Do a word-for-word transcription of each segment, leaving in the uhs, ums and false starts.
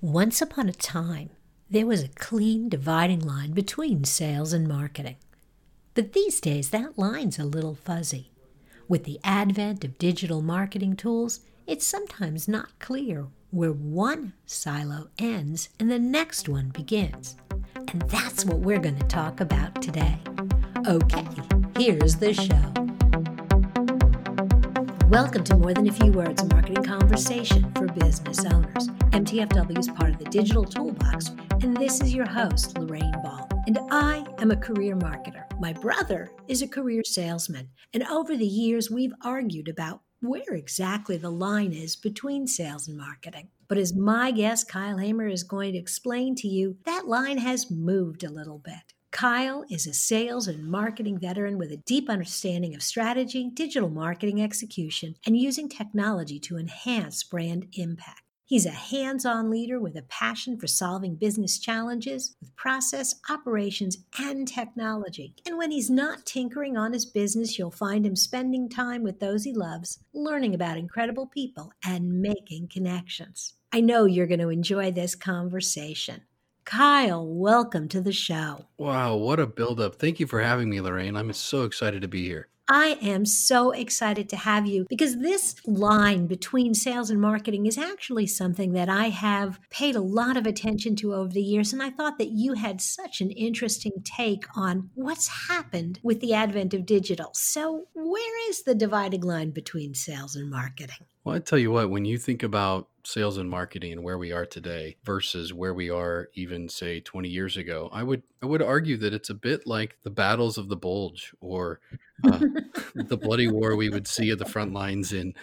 Once upon a time, there was a clean dividing line between sales and marketing. But these days, that line's a little fuzzy. With the advent of digital marketing tools, it's sometimes not clear where one silo ends and the next one begins. And that's what we're going to talk about today. Okay, here's the show. Welcome to More Than a Few Words, a marketing conversation for business owners. M T F W is part of the Digital Toolbox, and this is your host, Lorraine Ball. And I am a career marketer. My brother is a career salesman. And over the years, we've argued about where exactly the line is between sales and marketing. But as my guest, Kyle Hamer, is going to explain to you, that line has moved a little bit. Kyle is a sales and marketing veteran with a deep understanding of strategy, digital marketing execution, and using technology to enhance brand impact. He's a hands-on leader with a passion for solving business challenges with process, operations, and technology. And when he's not tinkering on his business, you'll find him spending time with those he loves, learning about incredible people, and making connections. I know you're going to enjoy this conversation. Kyle, welcome to the show. Wow, what a build-up. Thank you for having me, Lorraine. I'm so excited to be here. I am so excited to have you because this line between sales and marketing is actually something that I have paid a lot of attention to over the years. And I thought that you had such an interesting take on what's happened with the advent of digital. So where is the dividing line between sales and marketing? Well, I tell you what, when you think about sales and marketing and where we are today versus where we are even, say, twenty years ago, I would I would argue that it's a bit like the battles of the Bulge or uh, the bloody war we would see at the front lines in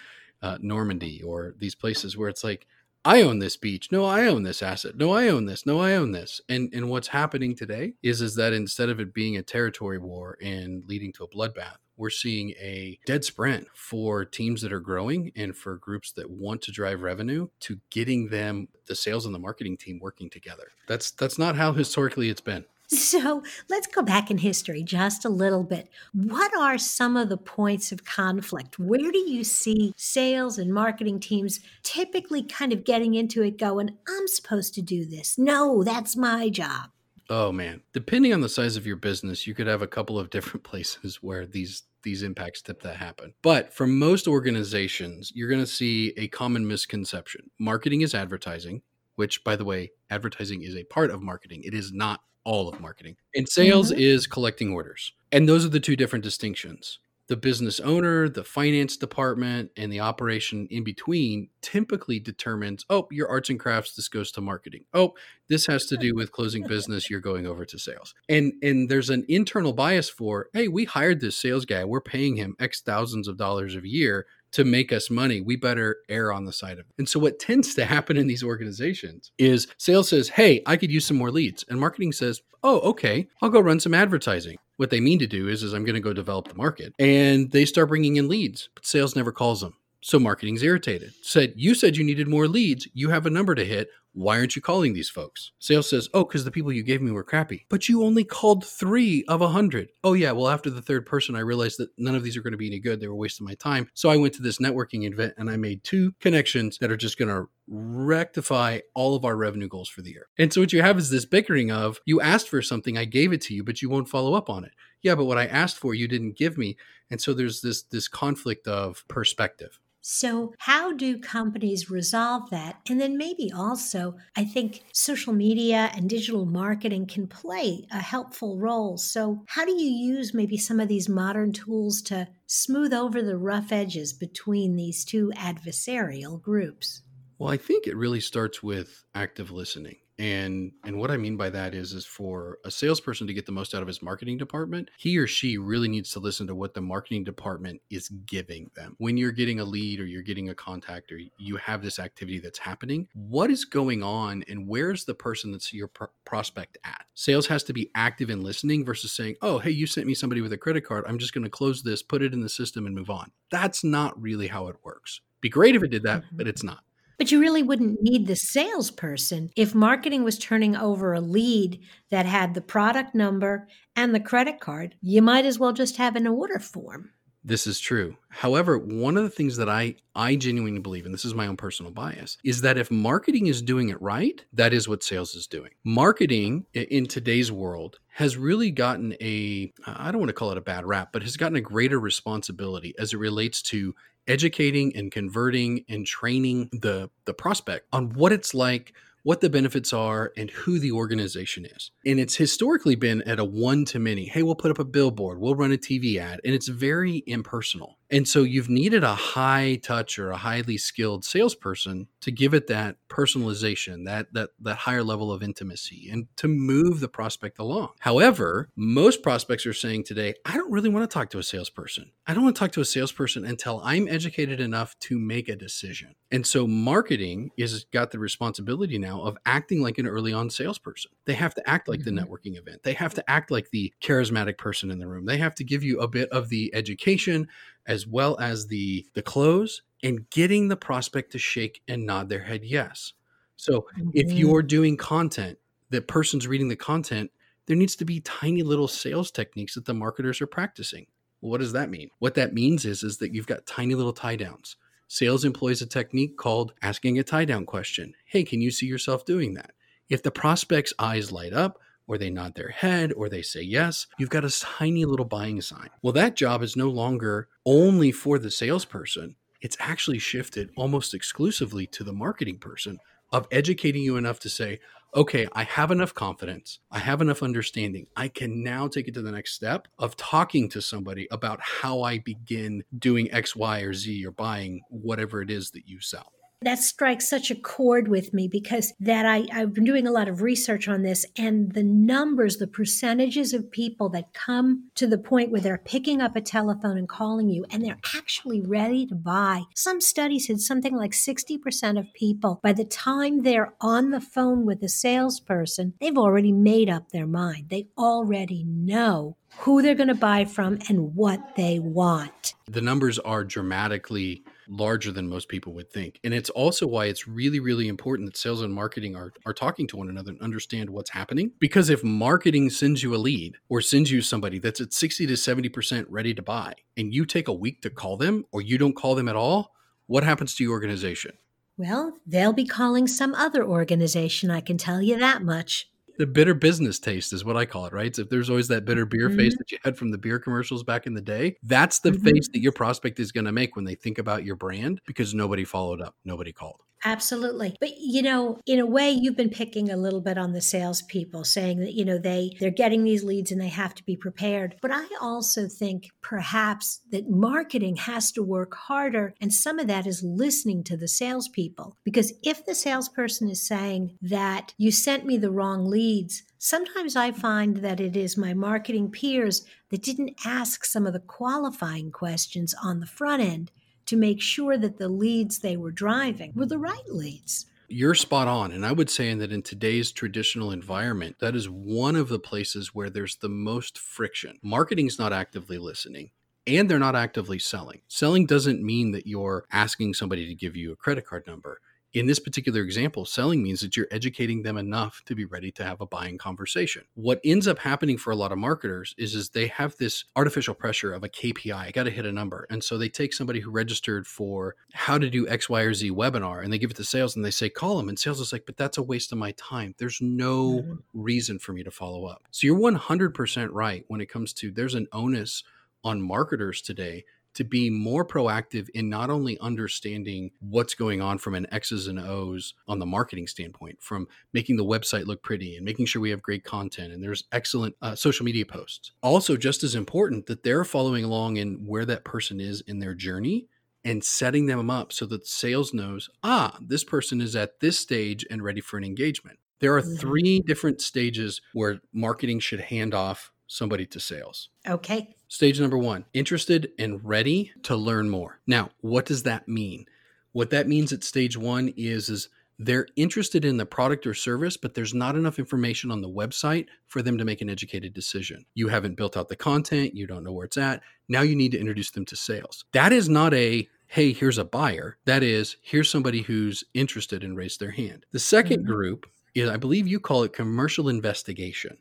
uh, Normandy or these places where it's like, I own this beach. No, I own this asset. No, I own this. No, I own this. And and what's happening today is, is that instead of it being a territory war and leading to a bloodbath, we're seeing a dead sprint for teams that are growing and for groups that want to drive revenue to getting them, the sales and the marketing team, working together. That's that's not how historically it's been. So let's go back in history just a little bit. What are some of the points of conflict? Where do you see sales and marketing teams typically kind of getting into it going, I'm supposed to do this. No, that's my job. Oh, man. Depending on the size of your business, you could have a couple of different places where these these impacts tip that happen. But for most organizations, you're going to see a common misconception. Marketing is advertising, which, by the way, advertising is a part of marketing. It is not all of marketing. And sales mm-hmm. is collecting orders. And those are the two different distinctions. The business owner, the finance department, and the operation in between typically determines, oh, your arts and crafts, this goes to marketing. Oh, this has to do with closing business, you're going over to sales. And and there's an internal bias for, hey, we hired this sales guy, we're paying him X thousands of dollars a year to make us money, we better err on the side of it. And so what tends to happen in these organizations is sales says, hey, I could use some more leads. And marketing says, oh, okay, I'll go run some advertising. What they mean to do is, is I'm going to go develop the market. And they start bringing in leads, but sales never calls them. So marketing's irritated. Said, you said you needed more leads. You have a number to hit. Why aren't you calling these folks? Sales says, oh, because the people you gave me were crappy. But you only called three of a hundred. Oh, yeah. Well, after the third person, I realized that none of these are going to be any good. They were wasting my time. So I went to this networking event and I made two connections that are just going to rectify all of our revenue goals for the year. And so what you have is this bickering of, you asked for something, I gave it to you, but you won't follow up on it. Yeah, but what I asked for, you didn't give me. And so there's this, this conflict of perspective. So how do companies resolve that? And then maybe also, I think social media and digital marketing can play a helpful role. So how do you use maybe some of these modern tools to smooth over the rough edges between these two adversarial groups? Well, I think it really starts with active listening. And and what I mean by that is, is for a salesperson to get the most out of his marketing department, he or she really needs to listen to what the marketing department is giving them. When you're getting a lead or you're getting a contact or you have this activity that's happening, what is going on and where's the person that's your pr- prospect at? Sales has to be active in listening versus saying, oh, hey, you sent me somebody with a credit card. I'm just going to close this, put it in the system and move on. That's not really how it works. Be great if it did that, but it's not. But you really wouldn't need the salesperson if marketing was turning over a lead that had the product number and the credit card. You might as well just have an order form. this is true. However, one of the things that I, I genuinely believe, and this is my own personal bias, is that if marketing is doing it right, that is what sales is doing. Marketing in today's world has really gotten a, I don't want to call it a bad rap, but has gotten a greater responsibility as it relates to educating and converting and training the, the prospect on what it's like, what the benefits are, and who the organization is. And it's historically been at a one to many. Hey, we'll put up a billboard, we'll run a T V ad, and it's very impersonal. And so you've needed a high touch or a highly skilled salesperson to give it that personalization, that that that higher level of intimacy, and to move the prospect along. However, most prospects are saying today, I don't really want to talk to a salesperson. I don't want to talk to a salesperson until I'm educated enough to make a decision. And so marketing has got the responsibility now of acting like an early on salesperson. They have to act like the networking event. They have to act like the charismatic person in the room. They have to give you a bit of the education as well as the, the close, and getting the prospect to shake and nod their head yes. So mm-hmm. if you're doing content, the person's reading the content, there needs to be tiny little sales techniques that the marketers are practicing. Well, what does that mean? What that means is, is that you've got tiny little tie downs. Sales employs a technique called asking a tie down question. Hey, can you see yourself doing that? If the prospect's eyes light up, or they nod their head, or they say yes, you've got a tiny little buying sign. Well, that job is no longer only for the salesperson. It's actually shifted almost exclusively to the marketing person of educating you enough to say, okay, I have enough confidence. I have enough understanding. I can now take it to the next step of talking to somebody about how I begin doing X, Y, or Z, or buying whatever it is that you sell. That strikes such a chord with me, because that I, I've been doing a lot of research on this, and the numbers, the percentages of people that come to the point where they're picking up a telephone and calling you and they're actually ready to buy. Some studies said something like sixty percent of people, by the time they're on the phone with a salesperson, they've already made up their mind. They already know who they're going to buy from and what they want. The numbers are dramatically larger than most people would think. And it's also why it's really, really important that sales and marketing are, are talking to one another and understand what's happening. Because if marketing sends you a lead or sends you somebody that's at sixty to seventy percent ready to buy, and you take a week to call them, or you don't call them at all, what happens to your organization? Well, they'll be calling some other organization. I can tell you that much. The bitter business taste is what I call it, right? So if there's always that bitter beer mm-hmm. face that you had from the beer commercials back in the day, that's the mm-hmm. face that your prospect is going to make when they think about your brand, because nobody followed up, nobody called. Absolutely. But, you know, in a way, you've been picking a little bit on the salespeople, saying that, you know, they, they're getting these leads and they have to be prepared. But I also think perhaps that marketing has to work harder. And some of that is listening to the salespeople. Because if the salesperson is saying that you sent me the wrong leads, sometimes I find that it is my marketing peers that didn't ask some of the qualifying questions on the front end to make sure that the leads they were driving were the right leads. You're spot on. And I would say that in today's traditional environment, that is one of the places where there's the most friction. Marketing's not actively listening, and they're not actively selling. Selling doesn't mean that you're asking somebody to give you a credit card number. In this particular example, selling means that you're educating them enough to be ready to have a buying conversation. What ends up happening for a lot of marketers is, is they have this artificial pressure of a K P I. I got to hit a number. And so they take somebody who registered for how to do X, Y, or Z webinar, and they give it to sales and they say, call them. And sales is like, but that's a waste of my time. There's no mm-hmm. reason for me to follow up. So you're one hundred percent right when it comes to, there's an onus on marketers today to be more proactive in not only understanding what's going on from an X's and O's on the marketing standpoint, from making the website look pretty and making sure we have great content and there's excellent uh, social media posts. Also, just as important that they're following along in where that person is in their journey and setting them up so that sales knows, ah, this person is at this stage and ready for an engagement. There are three different stages where marketing should hand off somebody to sales. Okay. Stage number one, interested and ready to learn more. Now, what does that mean? What that means at stage one is, is they're interested in the product or service, but there's not enough information on the website for them to make an educated decision. You haven't built out the content. You don't know where it's at. Now you need to introduce them to sales. That is not a, hey, here's a buyer. That is, here's somebody who's interested and raised their hand. The second mm-hmm. group is, I believe you call it commercial investigation.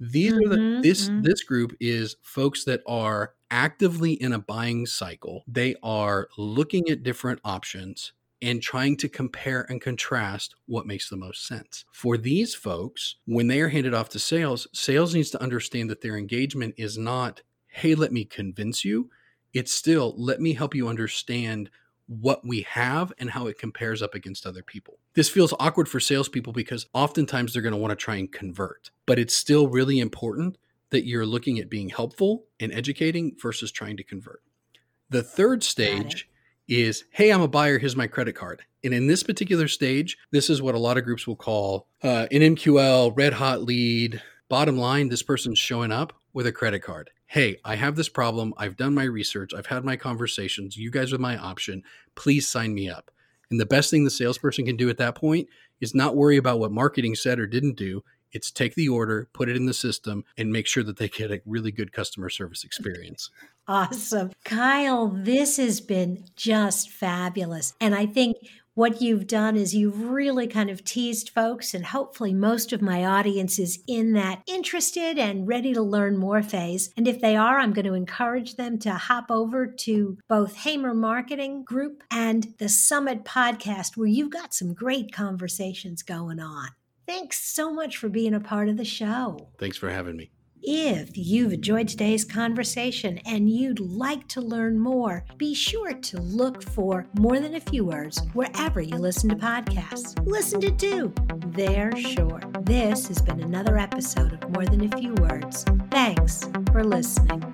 These mm-hmm, are the, this mm-hmm. this group is folks that are actively in a buying cycle. They are looking at different options and trying to compare and contrast what makes the most sense. For these folks, when they are handed off to sales, sales needs to understand that their engagement is not, hey, let me convince you. It's still, let me help you understand what we have and how it compares up against other people. This feels awkward for salespeople because oftentimes they're going to want to try and convert, but it's still really important that you're looking at being helpful and educating versus trying to convert. The third stage is, hey, I'm a buyer, here's my credit card. And in this particular stage, this is what a lot of groups will call uh, an M Q L, red hot lead. Bottom line, this person's showing up with a credit card. Hey, I have this problem. I've done my research. I've had my conversations. You guys are my option. Please sign me up. And the best thing the salesperson can do at that point is not worry about what marketing said or didn't do. It's take the order, put it in the system, and make sure that they get a really good customer service experience. Awesome. Kyle, this has been just fabulous. And I think what you've done is you've really kind of teased folks, and hopefully most of my audience is in that interested and ready to learn more phase. And if they are, I'm going to encourage them to hop over to both Hamer Marketing Group and the Summit Podcast, where you've got some great conversations going on. Thanks so much for being a part of the show. Thanks for having me. If you've enjoyed today's conversation and you'd like to learn more, be sure to look for More Than a Few Words wherever you listen to podcasts. Listen to two. They're short. This has been another episode of More Than a Few Words. Thanks for listening.